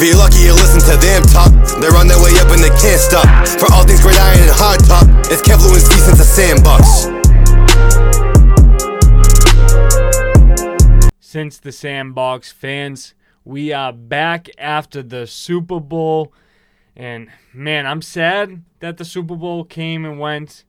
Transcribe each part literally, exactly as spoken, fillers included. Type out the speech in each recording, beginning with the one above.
If you're lucky, you listen to them talk. They're on their way up and they can't stop. For all things gridiron and hard top, it's Kev Lewis, Since the Sandbox. Since the Sandbox fans, we are back after the Super Bowl. And man, I'm sad that the Super Bowl came and went,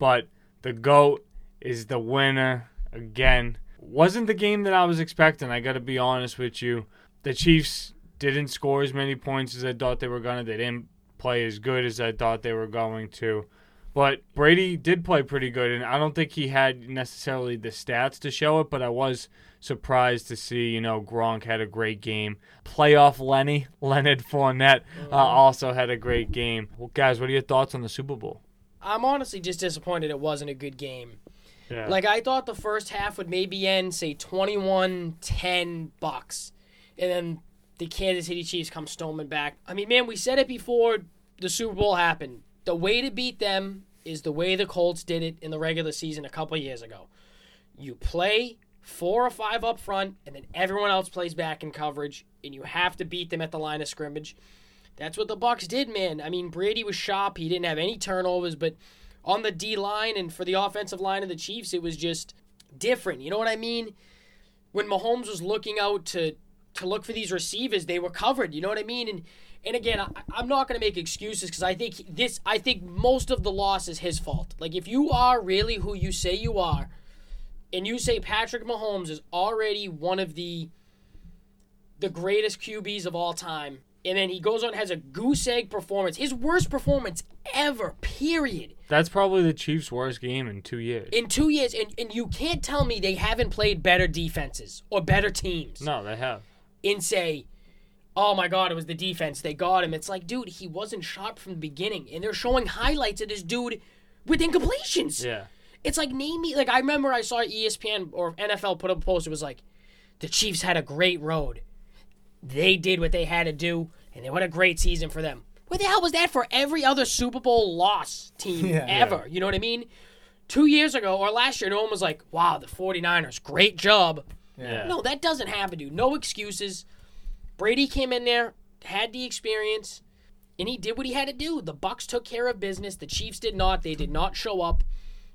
but the GOAT is the winner again. Wasn't the game that I was expecting, I gotta be honest with you. The Chiefs didn't score as many points as I thought they were gonna. They didn't play as good as I thought they were going to. But Brady did play pretty good, and I don't think he had necessarily the stats to show it, but I was surprised to see, you know, Gronk had a great game. Playoff Lenny, Leonard Fournette, uh, also had a great game. Well, guys, what are your thoughts on the Super Bowl? I'm honestly just disappointed it wasn't a good game. Yeah. Like, I thought the first half would maybe end, say, twenty-one ten Bucks, and then the Kansas City Chiefs come storming back. I mean, man, we said it before the Super Bowl happened. The way to beat them is the way the Colts did it in the regular season a couple of years ago. You play four or five up front, and then everyone else plays back in coverage, and you have to beat them at the line of scrimmage. That's what the Bucs did, man. I mean, Brady was sharp. He didn't have any turnovers, but on the D-line and for the offensive line of the Chiefs, it was just different. You know what I mean? When Mahomes was looking out to, to look for these receivers, they were covered. You know what I mean? And And again, I, I'm not going to make excuses because I think this. I think most of the loss is his fault. Like, if you are really who you say you are, and you say Patrick Mahomes is already one of the the greatest Q Bs of all time, and then he goes on and has a goose egg performance, his worst performance ever, period. That's probably the Chiefs' worst game in two years. In two years, and, and you can't tell me they haven't played better defenses or better teams. No, they have. And say, oh, my God, it was the defense. They got him. It's like, dude, he wasn't sharp from the beginning. And they're showing highlights of this dude with incompletions. Yeah. It's like, name me. Like, I remember I saw E S P N or N F L put up a post. It was like, the Chiefs had a great road. They did what they had to do, and they what a great season for them. What the hell was that for every other Super Bowl loss team yeah, ever? Yeah. You know what I mean? Two years ago or last year, no one was like, wow, the 49ers, great job. Yeah. No, that doesn't happen, dude. No excuses. Brady came in there, had the experience, and he did what he had to do. The Bucs took care of business. The Chiefs did not. They did not show up,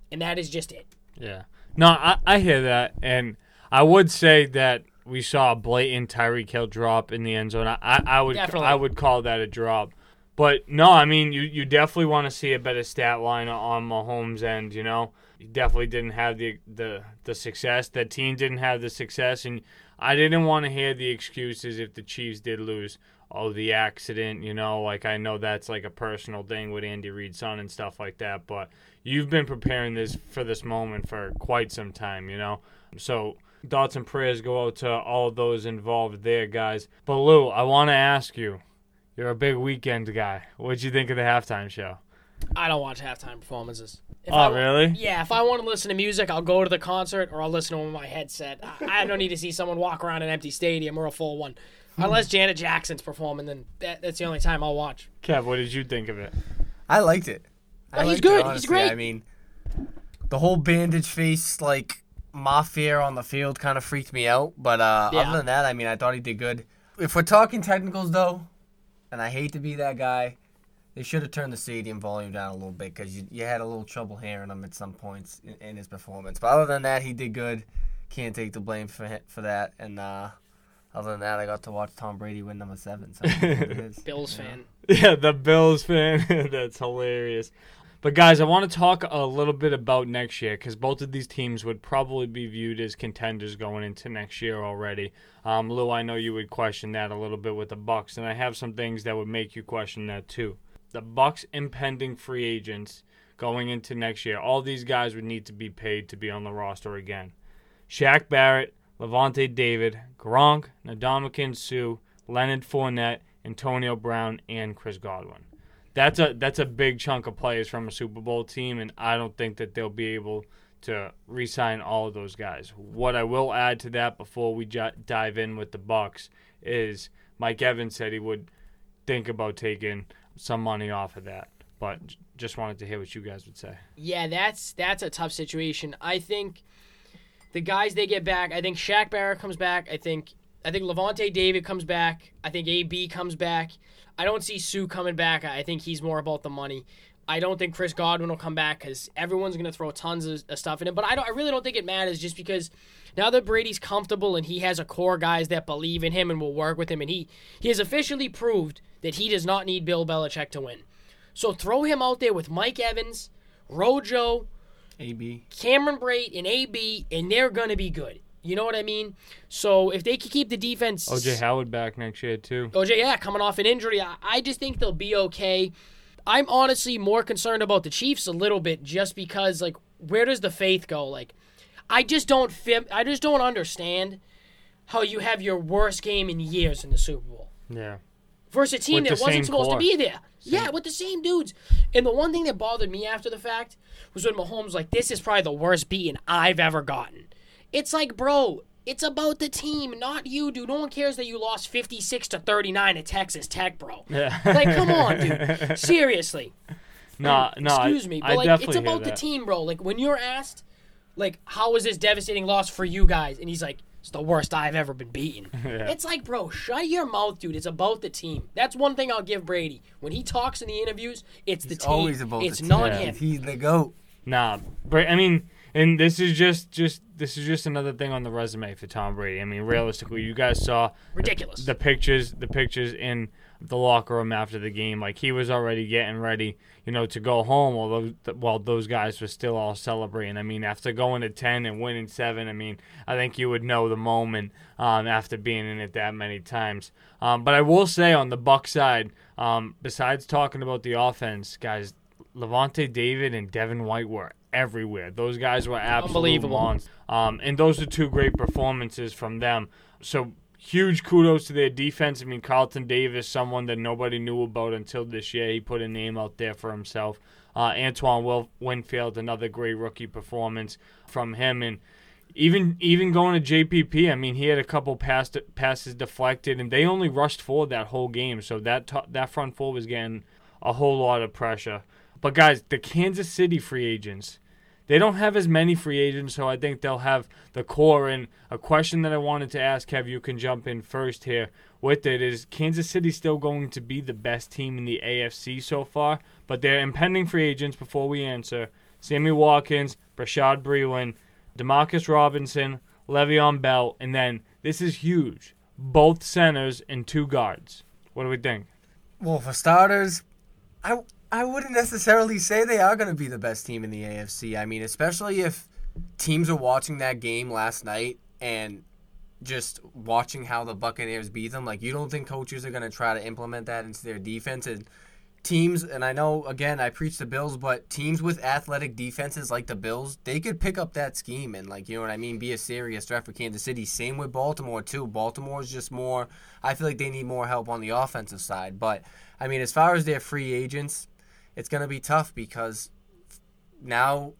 and that is just it. Yeah. No, I, I hear that, and I would say that we saw a blatant Tyreek Hill drop in the end zone. I, I, I would definitely. I would call that a drop. But, no, I mean, you, you definitely want to see a better stat line on Mahomes' end, you know. He definitely didn't have the, the, the success. The team didn't have the success, and I didn't want to hear the excuses if the Chiefs did lose. Oh, the accident, you know, like I know that's like a personal thing with Andy Reid's son and stuff like that, but you've been preparing this for this moment for quite some time, you know. So thoughts and prayers go out to all those involved there, guys. But, Lou, I want to ask you, you're a big Weeknd guy. What'd you think of the halftime show? I don't watch halftime performances. If oh, I, really? Yeah, if I want to listen to music, I'll go to the concert or I'll listen to it with my headset. I, I don't need to see someone walk around an empty stadium or a full one. Unless Janet Jackson's performing, then that, that's the only time I'll watch. Kev, what did you think of it? I liked it. I oh, liked he's good. It, he's great. I mean, the whole bandage face, like, mafia on the field kind of freaked me out. But uh, yeah. other than that, I mean, I thought he did good. If we're talking technicals, though, and I hate to be that guy, they should have turned the stadium volume down a little bit because you, you had a little trouble hearing him at some points in, in his performance. But other than that, he did good. Can't take the blame for for that. And uh, other than that, I got to watch Tom Brady win number seven. So is, Bills you know. fan. Yeah, the Bills fan. That's hilarious. But, guys, I want to talk a little bit about next year because both of these teams would probably be viewed as contenders going into next year already. Um, Lou, I know you would question that a little bit with the Bucs, and I have some things that would make you question that too. The Bucs' impending free agents going into next year. All these guys would need to be paid to be on the roster again. Shaq Barrett, Lavonte David, Gronk, Ndamukong Suh, Leonard Fournette, Antonio Brown, and Chris Godwin. That's a that's a big chunk of players from a Super Bowl team, and I don't think that they'll be able to re-sign all of those guys. What I will add to that before we j- dive in with the Bucs is Mike Evans said he would think about taking some money off of that, but just wanted to hear what you guys would say. Yeah, that's that's a tough situation. I think the guys they get back, I think Shaq Barrett comes back. I think I think Lavonte David comes back. I think A B comes back. I don't see Sue coming back. I think he's more about the money. I don't think Chris Godwin will come back because everyone's going to throw tons of, of stuff in it. But I, don't, I really don't think it matters just because now that Brady's comfortable and he has a core guys that believe in him and will work with him, and he, he has officially proved that he does not need Bill Belichick to win. So throw him out there with Mike Evans, Rojo, A B, Cameron Brate, and A B, and they're going to be good. You know what I mean? So if they can keep the defense... O J Howard back next year, too. O J, yeah, coming off an injury. I, I just think they'll be okay. I'm honestly more concerned about the Chiefs a little bit just because, like, where does the faith go? Like, I just don't fit, I just don't understand how you have your worst game in years in the Super Bowl. Yeah. Versus a team that wasn't supposed to be there. Yeah, with the same dudes. And the one thing that bothered me after the fact was when Mahomes was like, this is probably the worst beating I've ever gotten. It's like, bro, it's about the team, not you, dude. No one cares that you lost fifty-six to thirty-nine at Texas Tech, bro. Yeah. Like, come on, dude. Seriously. No, no. Excuse I, me, but I like, it's about the team, bro. Like, when you're asked, like, how was this devastating loss for you guys? And he's like, it's the worst I've ever been beaten. Yeah. It's like, bro, shut your mouth, dude. It's about the team. That's one thing I'll give Brady. When he talks in the interviews, it's he's the team. Always about it's the team. Not yeah. him. He's the GOAT. Nah, but I mean. And this is just, just this is just another thing on the resume for Tom Brady. I mean, realistically, you guys saw ridiculous the, the pictures, the pictures in the locker room after the game. Like, he was already getting ready, you know, to go home. Although, while well, those guys were still all celebrating. I mean, after going to ten and winning seven, I mean, I think you would know the moment um, after being in it that many times. Um, but I will say on the Buck side, um, besides talking about the offense, guys, Lavonte David and Devin White were everywhere. Those guys were absolutely monsters. Um, and those are two great performances from them. So huge kudos to their defense. I mean, Carlton Davis, someone that nobody knew about until this year. He put a name out there for himself. Uh, Antoine Winfield, another great rookie performance from him. And even even going to J P P, I mean, he had a couple pass, passes deflected, and they only rushed forward that whole game. So that t- that front four was getting a whole lot of pressure. But, guys, the Kansas City free agents, they don't have as many free agents, so I think they'll have the core. And a question that I wanted to ask, Kev, you can jump in first here with it, is Kansas City still going to be the best team in the A F C so far? But their impending free agents, before we answer, Sammy Watkins, Rashad Breeland, Demarcus Robinson, Le'Veon Bell, and then, this is huge, both centers and two guards. What do we think? Well, for starters, I... I wouldn't necessarily say they are going to be the best team in the A F C. I mean, especially if teams are watching that game last night and just watching how the Buccaneers beat them. Like, you don't think coaches are going to try to implement that into their defense? And teams, and I know, again, I preach the Bills, but teams with athletic defenses like the Bills, they could pick up that scheme and, like, you know what I mean, be a serious threat for Kansas City. Same with Baltimore, too. Baltimore's just more, I feel like they need more help on the offensive side. But, I mean, as far as their free agents, it's going to be tough because now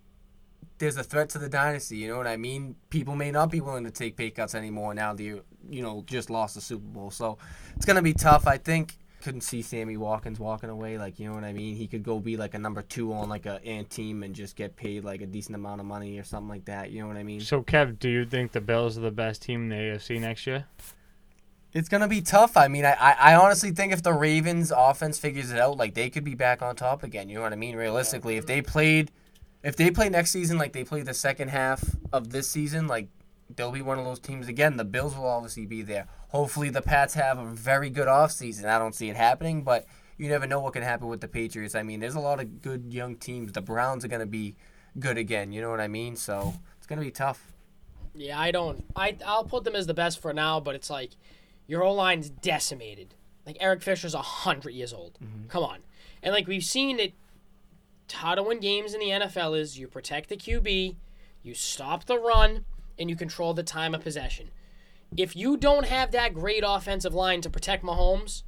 there's a threat to the dynasty. You know what I mean? People may not be willing to take pay cuts anymore now that you, you know, just lost the Super Bowl. So it's going to be tough. I think couldn't see Sammy Watkins walking away. Like, you know what I mean? He could go be like a number two on like a ant team and just get paid like a decent amount of money or something like that. You know what I mean? So, Kev, do you think the Bills are the best team in the A F C next year? It's going to be tough. I mean, I, I honestly think if the Ravens' offense figures it out, like, they could be back on top again. You know what I mean? Realistically, if they played, if they play next season like they played the second half of this season, like, they'll be one of those teams again. The Bills will obviously be there. Hopefully the Pats have a very good offseason. I don't see it happening, but you never know what can happen with the Patriots. I mean, there's a lot of good young teams. The Browns are going to be good again. You know what I mean? So it's going to be tough. Yeah, I don't. I, I'll put them as the best for now, but it's like, your O-line's decimated. Like, Eric Fisher's one hundred years old. Mm-hmm. Come on. And, like, we've seen it, how to win games in the N F L is you protect the Q B, you stop the run, and you control the time of possession. If you don't have that great offensive line to protect Mahomes,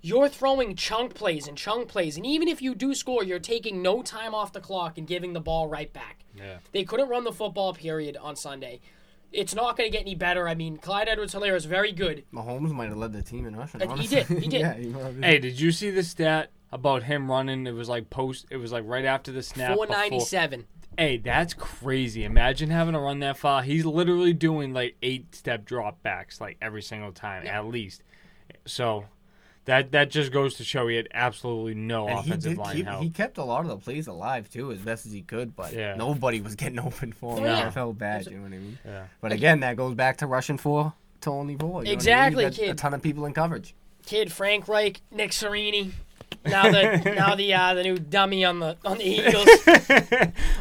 you're throwing chunk plays and chunk plays. And even if you do score, you're taking no time off the clock and giving the ball right back. Yeah. They couldn't run the football, period, on Sunday. It's not going to get any better. I mean, Clyde Edwards-Hilaire is very good. Mahomes might have led the team in rushing. He did. He did. yeah, he hey, did you see the stat about him running? It was like post. It was like right after the snap. four ninety-seven. Before. Hey, that's crazy. Imagine having to run that far. He's literally doing like eight-step drop backs like every single time, yeah. at least. So that that just goes to show he had absolutely no and offensive he line keep, help. He kept a lot of the plays alive, too, as best as he could, but yeah. nobody was getting open for him. Yeah. Yeah. I felt bad, you know what I mean? Yeah. But again, that goes back to rushing for Tony Boyd. Exactly, I mean? Kid. A ton of people in coverage. Kid, Frank Reich, Nick Sirianni. Now the now the uh, the new dummy on the on the Eagles.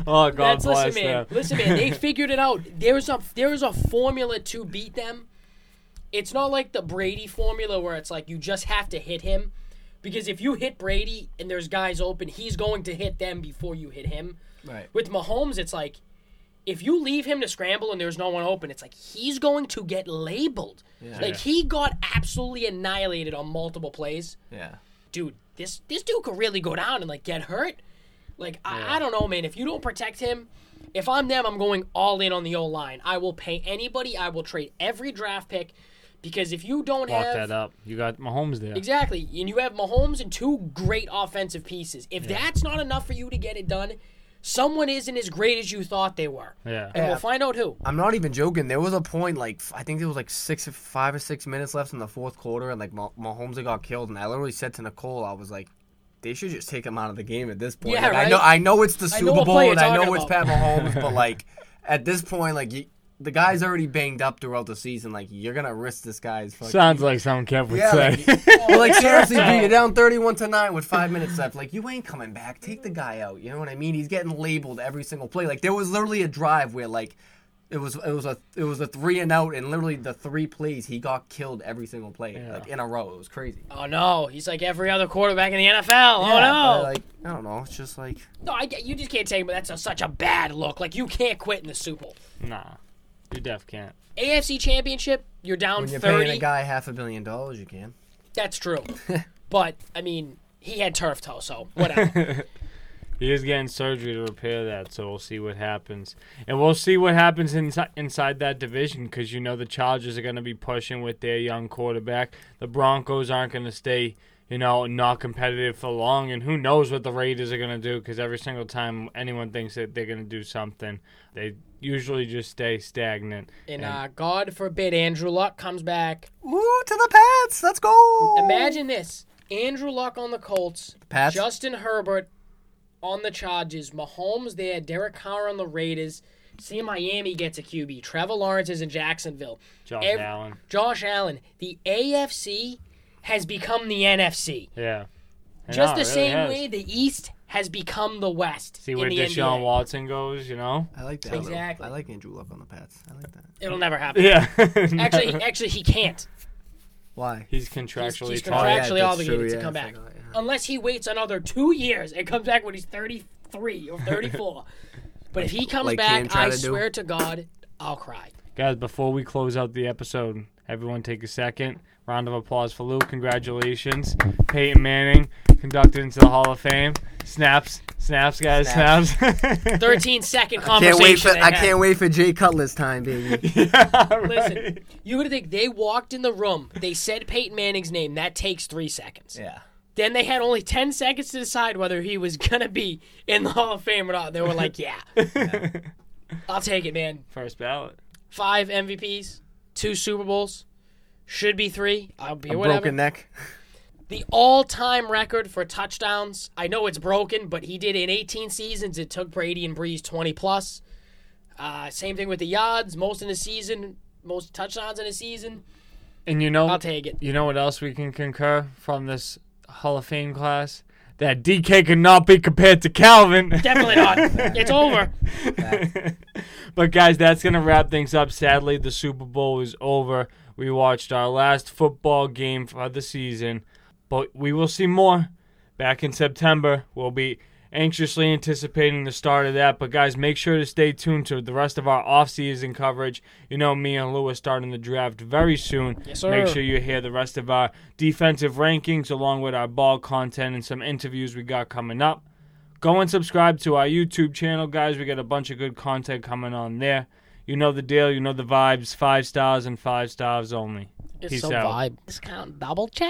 Oh God, that's, bless listen, man, them. Listen, man, they figured it out. There was a there was a formula to beat them. It's not like the Brady formula where it's like you just have to hit him, because if you hit Brady and there's guys open, he's going to hit them before you hit him. Right. With Mahomes, it's like if you leave him to scramble and there's no one open, it's like he's going to get labeled. Yeah. Like yeah. he got absolutely annihilated on multiple plays. Yeah. Dude, this this dude could really go down and, like, get hurt. Like, I, yeah. I don't know, man. If you don't protect him, if I'm them, I'm going all in on the O-line. I will pay anybody. I will trade every draft pick, because if you don't Lock have... Lock that up. You got Mahomes there. Exactly. And you have Mahomes and two great offensive pieces. If yeah. that's not enough for you to get it done, someone isn't as great as you thought they were. Yeah. And yeah. we'll find out who. I'm not even joking. There was a point, like, I think there was, like, six, five or six minutes left in the fourth quarter, and, like, Mahomes got killed, and I literally said to Nicole, I was like, they should just take him out of the game at this point. Yeah, like, right? I know, I know it's the Super Bowl, and I know it's Pat Mahomes, but, like, at this point, like, you, the guy's already banged up throughout the season. Like, you're going to risk this guy's fucking... Sounds like something Kev would yeah, say. Like, well, like, seriously, dude, you're down thirty-one to nine with five minutes left. Like, you ain't coming back. Take the guy out. You know what I mean? He's getting labeled every single play. Like, there was literally a drive where, like... It was it was a it was a three and out, and literally the three plays he got killed every single play yeah. like in a row. It was crazy. Oh no, he's like every other quarterback in the N F L. Yeah, oh no, like I don't know, it's just like no, I you just can't take him. But that's a, such a bad look. Like you can't quit in the Super Bowl. Nah, you def can't. A F C Championship, you're down when you're thirty. Paying a guy half a billion dollars, you can. That's true, but I mean he had turf toe, so whatever. He is getting surgery to repair that, so we'll see what happens. And we'll see what happens inside inside that division, because you know the Chargers are going to be pushing with their young quarterback. The Broncos aren't going to stay, you know, not competitive for long. And who knows what the Raiders are going to do, because every single time anyone thinks that they're going to do something, they usually just stay stagnant. And, and uh, God forbid Andrew Luck comes back. Woo, to the Pats! Let's go! Imagine this. Andrew Luck on the Colts. The Pats? Justin Herbert on the Chargers, Mahomes there, Derek Carr on the Raiders. See, Miami gets a Q B. Trevor Lawrence is in Jacksonville. Josh Every, Allen. Josh Allen. The A F C has become the N F C. Yeah. And Just no, the really same has. way the East has become the West. See where Deshaun N B A. Watson goes, you know? I like that. Exactly. Little, I like Andrew Luck on the Pats. I like that. It'll never happen. Yeah. actually, actually, he can't. Why? He's contractually, he's, he's contractually yeah, obligated true, yeah, to come back. Like, yeah. Unless he waits another two years and comes back when he's thirty-three or thirty-four. But if he comes like back, I to swear do. to God, I'll cry. Guys, before we close out the episode, everyone take a second. Round of applause for Lou. Congratulations. Peyton Manning, conducted into the Hall of Fame. Snaps. Snaps, guys. Snaps. thirteen-second conversation. I can't wait for, I can't wait for Jay Cutler's time, baby. Yeah, right. Listen, you would think they walked in the room. They said Peyton Manning's name. That takes three seconds. Yeah. Then they had only ten seconds to decide whether he was going to be in the Hall of Fame or not. They were like, yeah. yeah. I'll take it, man. First ballot. Five M V Ps, two Super Bowls. Should be three. I'll be a whatever. Broken neck. The all-time record for touchdowns. I know it's broken, but he did it in eighteen seasons. It took Brady and Breeze twenty-plus. Uh, same thing with the yards. Most in a season. Most touchdowns in a season. And you know, I'll take it. You know what else we can concur from this Hall of Fame class? That D K could not be compared to Calvin. Definitely not. It's over. But, guys, that's going to wrap things up. Sadly, the Super Bowl is over. We watched our last football game for the season. But we will see more back in September. We'll be anxiously anticipating the start of that. But, guys, make sure to stay tuned to the rest of our offseason coverage. You know, me and Lou are starting the draft very soon. Yes, sir. Make sure you hear the rest of our defensive rankings along with our ball content and some interviews we got coming up. Go and subscribe to our YouTube channel, guys. We got a bunch of good content coming on there. You know the deal. You know the vibes. Five stars and five stars only. It's Peace so out. Vibe. Discount double check.